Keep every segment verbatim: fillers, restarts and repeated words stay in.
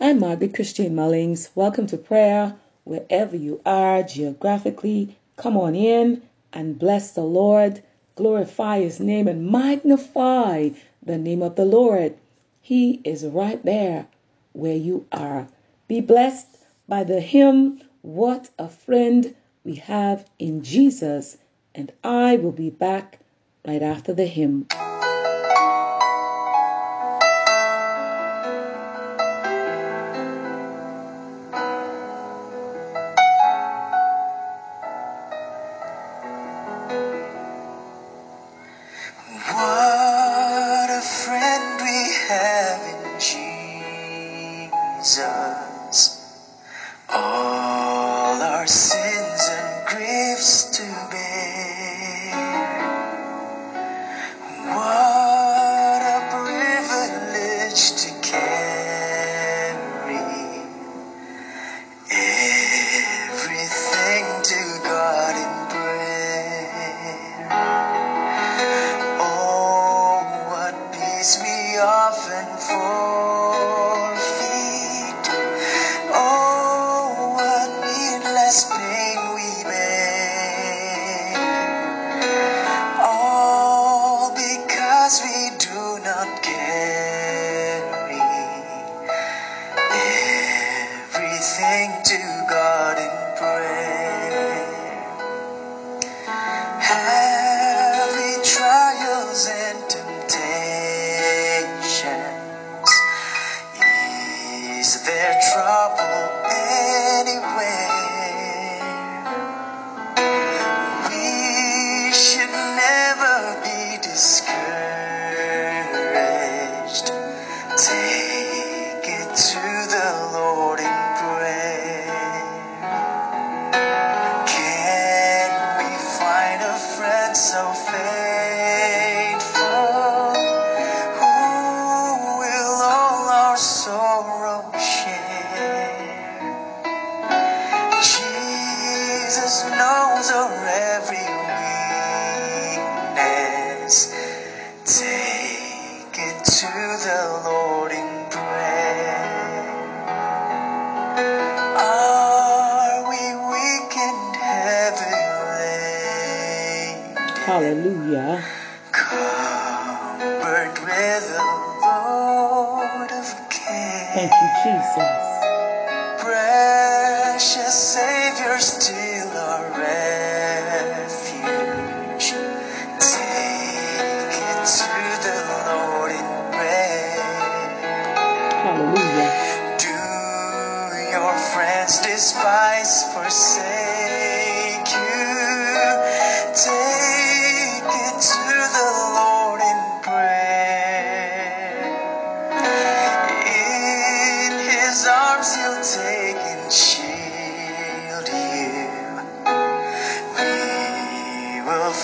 I'm Margaret Christian Mullings. Welcome to prayer. Wherever you are geographically, come on in and bless the Lord. Glorify His name and magnify the name of the Lord. He is right there where you are. Be blessed by the hymn, "What a Friend We Have in Jesus." And I will be back right after the hymn. Hallelujah. Covered with the Lord of care. Thank you, Jesus. Precious Savior, still our refuge. Take it to the Lord in prayer. Hallelujah. Do your friends despise, forsake you? Take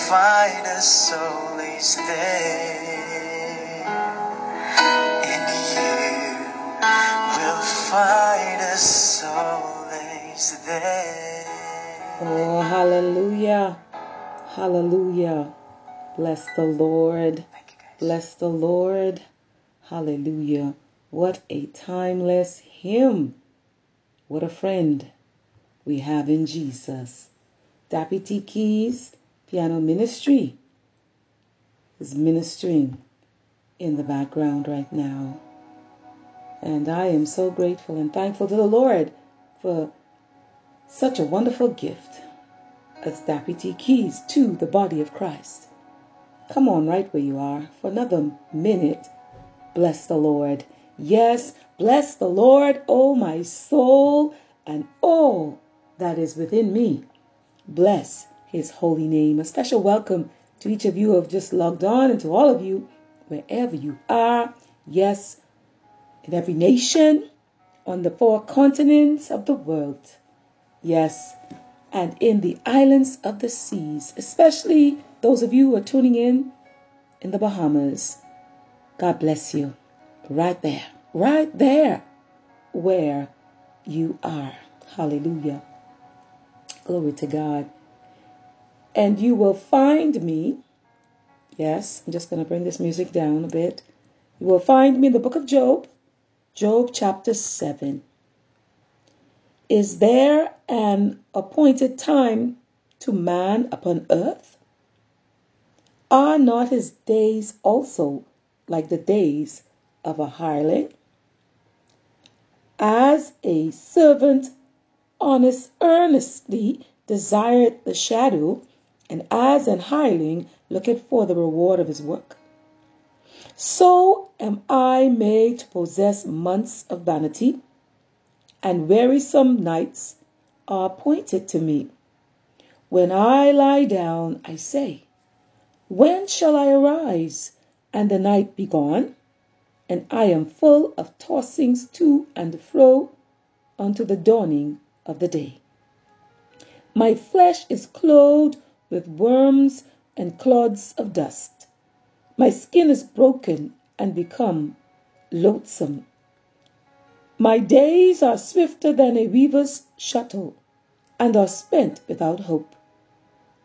find a soul is there. In you will find a soul is there. Oh, hallelujah. Hallelujah. Bless the Lord. Thank you, guys. Bless the Lord. Hallelujah. What a timeless hymn. What a friend we have in Jesus. Deputy Keys Piano Ministry is ministering in the background right now. And I am so grateful and thankful to the Lord for such a wonderful gift as Deputy Keys to the body of Christ. Come on right where you are for another minute. Bless the Lord. Yes, bless the Lord, oh my soul, and all that is within me. Bless His holy name. A special welcome to each of you who have just logged on, and to all of you wherever you are. Yes, in every nation on the four continents of the world. Yes, and in the islands of the seas, especially those of you who are tuning in in the Bahamas. God bless you right there, right there where you are. Hallelujah. Glory to God. And you will find me, yes, I'm just going to bring this music down a bit. You will find me in the book of Job, Job chapter seven. Is there an appointed time to man upon earth? Are not his days also like the days of a hireling? As a servant honest earnestly desired the shadow, and as an hireling looketh for the reward of his work, so am I made to possess months of vanity, and wearisome nights are appointed to me. When I lie down, I say, when shall I arise, and the night be gone? And I am full of tossings to and fro unto the dawning of the day. My flesh is clothed with worms and clods of dust. My skin is broken and become loathsome. My days are swifter than a weaver's shuttle, and are spent without hope.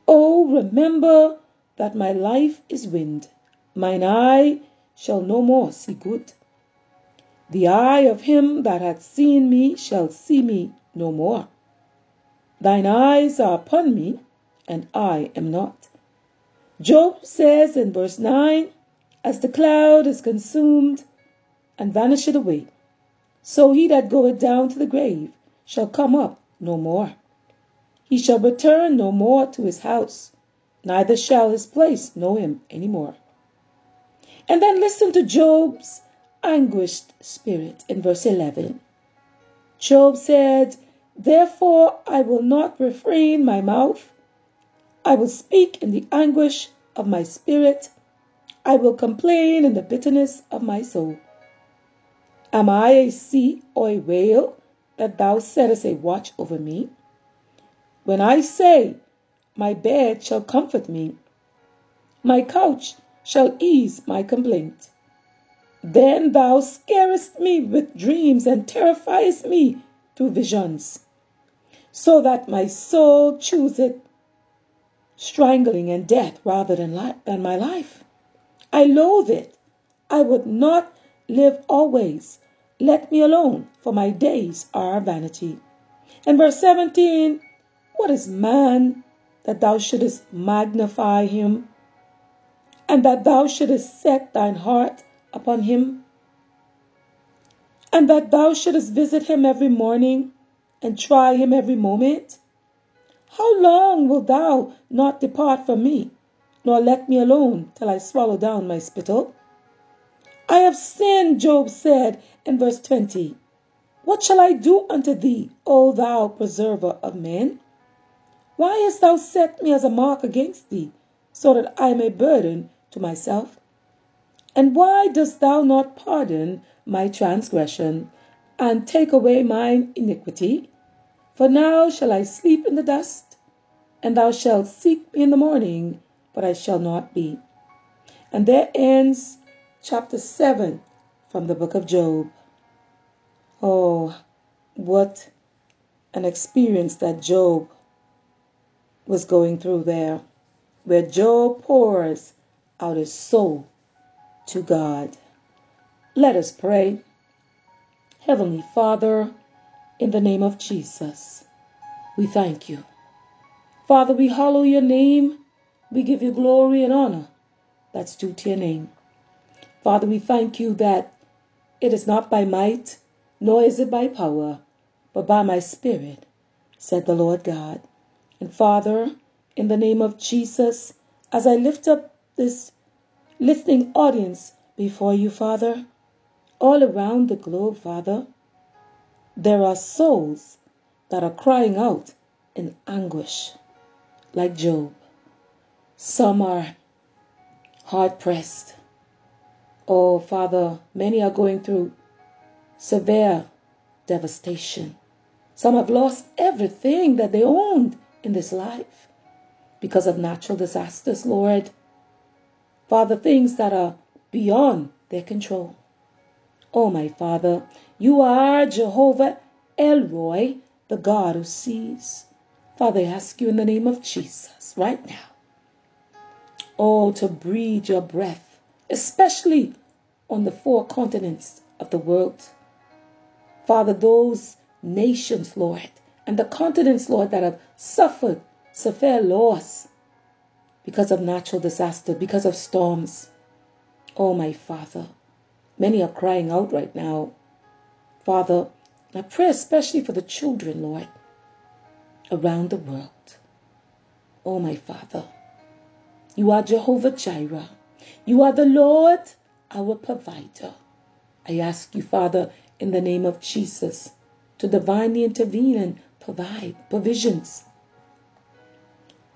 Oh, remember that my life is wind. Mine eye shall no more see good. The eye of him that hath seen me shall see me no more. Thine eyes are upon me, and I am not. Job says in verse nine, as the cloud is consumed and vanisheth away, so he that goeth down to the grave shall come up no more. He shall return no more to his house, neither shall his place know him any more. And then listen to Job's anguished spirit in verse eleven. Job said, therefore I will not refrain my mouth. I will speak in the anguish of my spirit. I will complain in the bitterness of my soul. Am I a sea or a whale that thou settest a watch over me? When I say, my bed shall comfort me, my couch shall ease my complaint, then thou scarest me with dreams and terrifiest me to visions, so that my soul chooseth strangling and death rather than, li- than my life. I loathe it. I would not live always. Let me alone, for my days are vanity. And verse seventeen, what is man that thou shouldest magnify him, and that thou shouldest set thine heart upon him, and that thou shouldest visit him every morning, and try him every moment? How long wilt thou not depart from me, nor let me alone till I swallow down my spittle? I have sinned, Job said in verse twenty. What shall I do unto thee, O thou preserver of men? Why hast thou set me as a mark against thee, so that I am a burden to myself? And why dost thou not pardon my transgression, and take away mine iniquity? For now shall I sleep in the dust, and thou shalt seek me in the morning, but I shall not be. And there ends chapter seven from the book of Job. Oh, what an experience that Job was going through there, where Job pours out his soul to God. Let us pray. Heavenly Father, in the name of Jesus, we thank you. Father, we hallow your name. We give you glory and honor that's due to your name. Father, we thank you that it is not by might, nor is it by power, but by my spirit, said the Lord God. And Father, in the name of Jesus, as I lift up this listening audience before you, Father, all around the globe, Father, there are souls that are crying out in anguish, like Job. Some are hard-pressed. Oh, Father, many are going through severe devastation. Some have lost everything that they owned in this life because of natural disasters, Lord. Father, things that are beyond their control. Oh, my Father, you are Jehovah El Roi, the God who sees. Father, I ask you in the name of Jesus right now, oh, to breathe your breath, especially on the four continents of the world, Father, those nations, Lord, and the continents, Lord, that have suffered severe loss because of natural disaster, because of storms. Oh, my Father, many are crying out right now. Father, I pray especially for the children, Lord, around the world. Oh, my Father, you are Jehovah Jireh. You are the Lord, our provider. I ask you, Father, in the name of Jesus, to divinely intervene and provide provisions,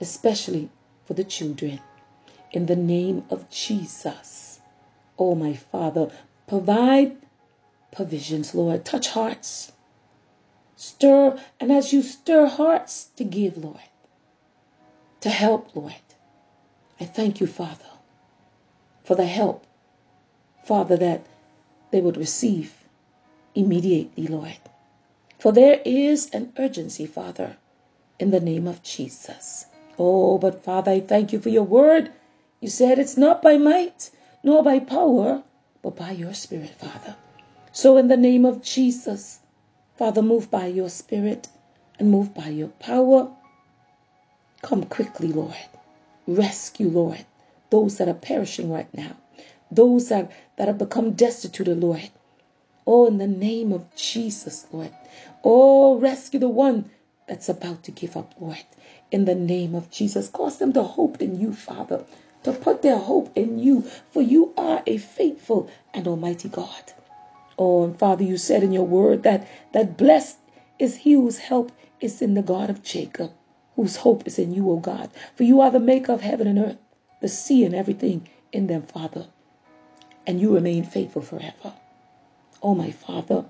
especially for the children. In the name of Jesus, oh my Father, provide provisions, Lord. Touch hearts. Stir, and as you stir hearts to give, Lord, to help, Lord, I thank you, Father, for the help, Father, that they would receive immediately, Lord. For there is an urgency, Father, in the name of Jesus. Oh, but Father, I thank you for your word. You said it's not by might, nor by power, but by your Spirit, Father. So in the name of Jesus, Father, move by your Spirit and move by your power. Come quickly, Lord. Rescue, Lord, those that are perishing right now. Those that, that have become destitute, Lord. Oh, in the name of Jesus, Lord. Oh, rescue the one that's about to give up, Lord. In the name of Jesus, cause them to hope in you, Father, to put their hope in you, for you are a faithful and almighty God. Oh, and Father, you said in your word that, that blessed is he whose help is in the God of Jacob, whose hope is in you, O God. For you are the maker of heaven and earth, the sea and everything in them, Father. And you remain faithful forever. Oh, my Father,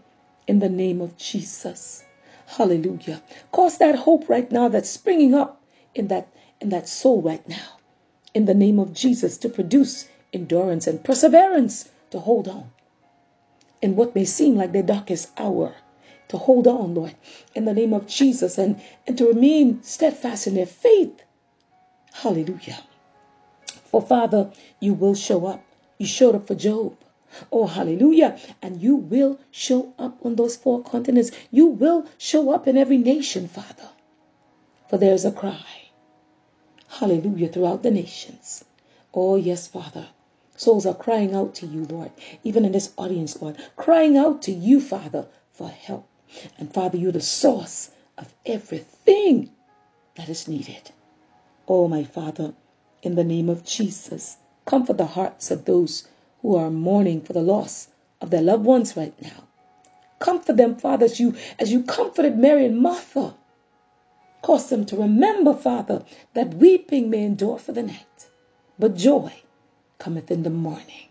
in the name of Jesus, hallelujah. Cause that hope right now that's springing up in that, in that soul right now, in the name of Jesus, to produce endurance and perseverance, to hold on in what may seem like the darkest hour, to hold on, Lord, in the name of Jesus, and, and to remain steadfast in their faith. Hallelujah. For Father, you will show up. You showed up for Job. Oh, hallelujah. And you will show up on those four continents. You will show up in every nation, Father. For there is a cry. Hallelujah, throughout the nations. Oh, yes, Father. Souls are crying out to you, Lord. Even in this audience, Lord. Crying out to you, Father, for help. And Father, you're the source of everything that is needed. Oh, my Father, in the name of Jesus, comfort the hearts of those who are mourning for the loss of their loved ones right now. Comfort them, Father, as you, as you comforted Mary and Martha. Cause them to remember, Father, that weeping may endure for the night, but joy cometh in the morning.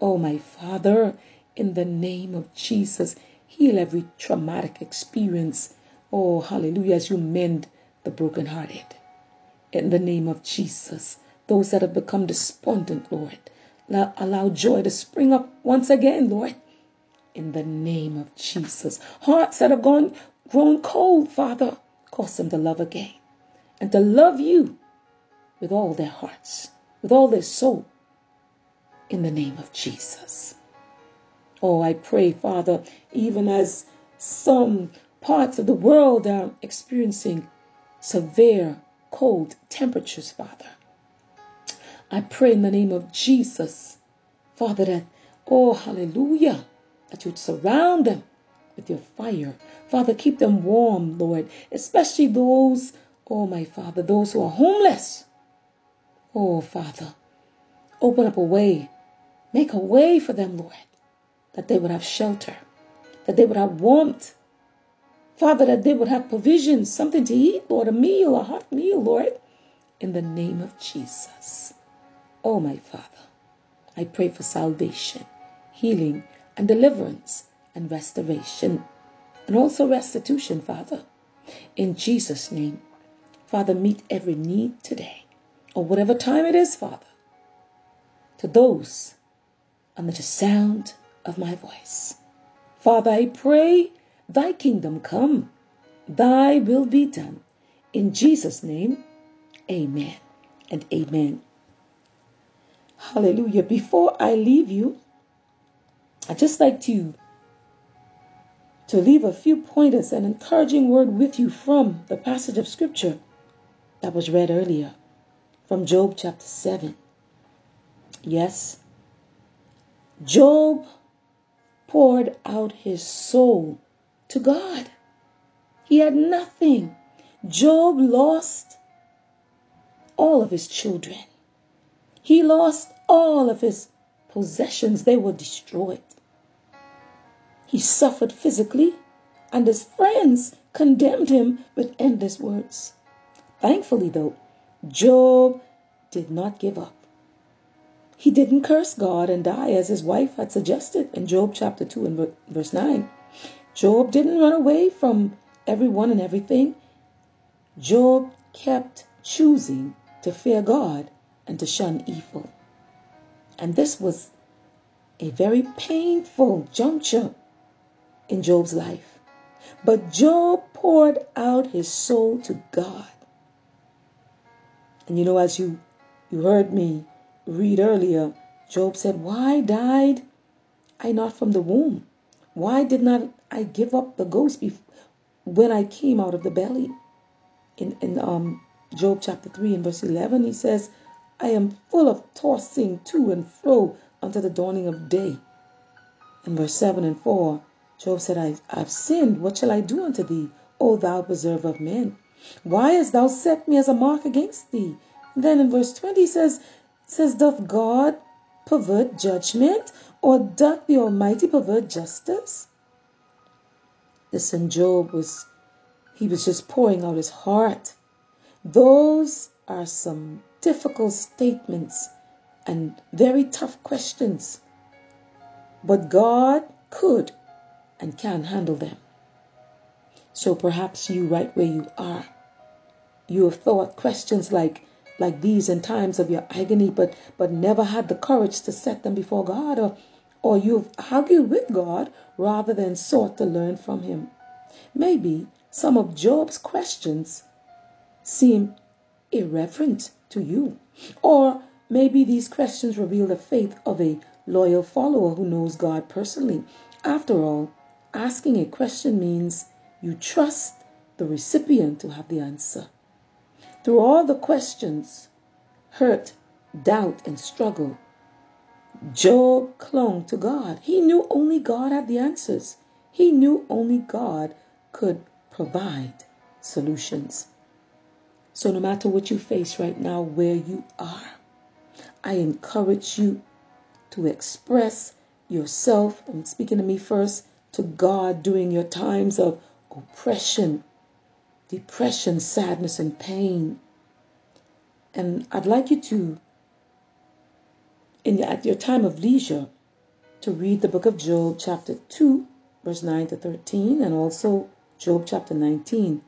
Oh, my Father, in the name of Jesus, heal every traumatic experience. Oh, hallelujah, as you mend the brokenhearted. In the name of Jesus, those that have become despondent, Lord, allow joy to spring up once again, Lord. In the name of Jesus. Hearts that have gone grown cold, Father, cause them to love again. And to love you with all their hearts, with all their soul. In the name of Jesus. Oh, I pray, Father, even as some parts of the world are experiencing severe cold temperatures, Father. I pray in the name of Jesus, Father, that, oh, hallelujah, that you would surround them with your fire. Father, keep them warm, Lord, especially those, oh, my Father, those who are homeless. Oh, Father, open up a way, make a way for them, Lord, that they would have shelter, that they would have warmth. Father, that they would have provisions, something to eat, Lord, a meal, a hot meal, Lord, in the name of Jesus. Oh, my Father, I pray for salvation, healing, and deliverance, and restoration, and also restitution, Father. In Jesus' name, Father, meet every need today, or whatever time it is, Father, to those under the sound of my voice. Father, I pray, thy kingdom come, thy will be done. In Jesus' name, amen and amen. Hallelujah. Before I leave you, I'd just like to to leave a few pointers and encouraging word with you from the passage of scripture that was read earlier from Job chapter seven. Yes, Job poured out his soul to God. He had nothing. Job lost all of his children. He lost all of his possessions. They were destroyed. He suffered physically, and his friends condemned him with endless words. Thankfully, though, Job did not give up. He didn't curse God and die as his wife had suggested in Job chapter two and verse nine. Job didn't run away from everyone and everything. Job kept choosing to fear God and to shun evil. And this was a very painful juncture in Job's life. But Job poured out his soul to God. And you know, as you, you heard me read earlier, Job said, "Why died I not from the womb? Why did not I give up the ghost before, when I came out of the belly?" In, in um, Job chapter three and verse eleven, he says, "I am full of tossing to and fro until the dawning of day." In verse seven and four, Job said, I, I've sinned. What shall I do unto thee, O thou preserver of men? Why hast thou set me as a mark against thee?" And then in verse twenty, he says, Says, "Doth God pervert judgment, or doth the Almighty pervert justice?" Listen, Job was, he was just pouring out his heart. Those are some difficult statements and very tough questions. But God could and can handle them. So perhaps you, right where you are, you have thought questions like, like these in times of your agony, but but never had the courage to set them before God, or, or you've argued with God rather than sought to learn from him. Maybe some of Job's questions seem irreverent to you, or maybe these questions reveal the faith of a loyal follower who knows God personally. After all, asking a question means you trust the recipient to have the answer. Through all the questions, hurt, doubt, and struggle, Job clung to God. He knew only God had the answers. He knew only God could provide solutions. So no matter what you face right now, where you are, I encourage you to express yourself, I'm speaking to me first, to God during your times of oppression, depression, sadness, and pain. And I'd like you to, in at your time of leisure, to read the book of Job, chapter two, verse nine to thirteen, and also Job chapter nineteen,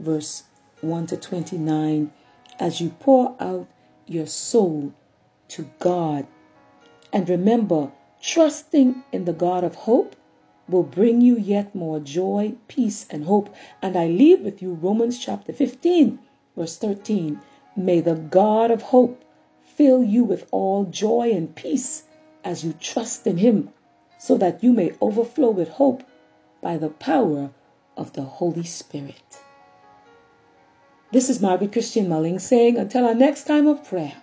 verse one to twenty-nine, as you pour out your soul to God. And remember, trusting in the God of hope will bring you yet more joy, peace, and hope. And I leave with you Romans chapter fifteen, verse thirteen. "May the God of hope fill you with all joy and peace as you trust in him, so that you may overflow with hope by the power of the Holy Spirit." This is Margaret Christian Mullings saying, until our next time of prayer,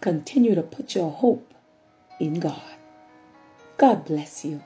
continue to put your hope in God. God bless you.